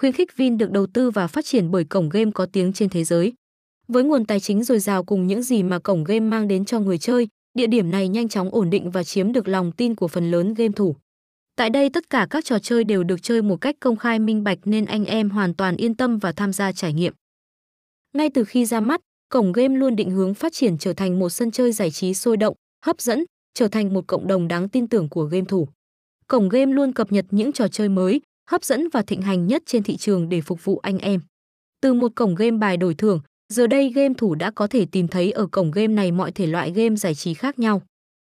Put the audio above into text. khuyến khích Vin được đầu tư và phát triển bởi cổng game có tiếng trên thế giới. Với nguồn tài chính dồi dào cùng những gì mà cổng game mang đến cho người chơi, địa điểm này nhanh chóng ổn định và chiếm được lòng tin của phần lớn game thủ. Tại đây tất cả các trò chơi đều được chơi một cách công khai minh bạch nên anh em hoàn toàn yên tâm và tham gia trải nghiệm. Ngay từ khi ra mắt, cổng game luôn định hướng phát triển trở thành một sân chơi giải trí sôi động, hấp dẫn, trở thành một cộng đồng đáng tin tưởng của game thủ. Cổng game luôn cập nhật những trò chơi mới, hấp dẫn và thịnh hành nhất trên thị trường để phục vụ anh em. Từ một cổng game bài đổi thưởng, giờ đây game thủ đã có thể tìm thấy ở cổng game này mọi thể loại game giải trí khác nhau.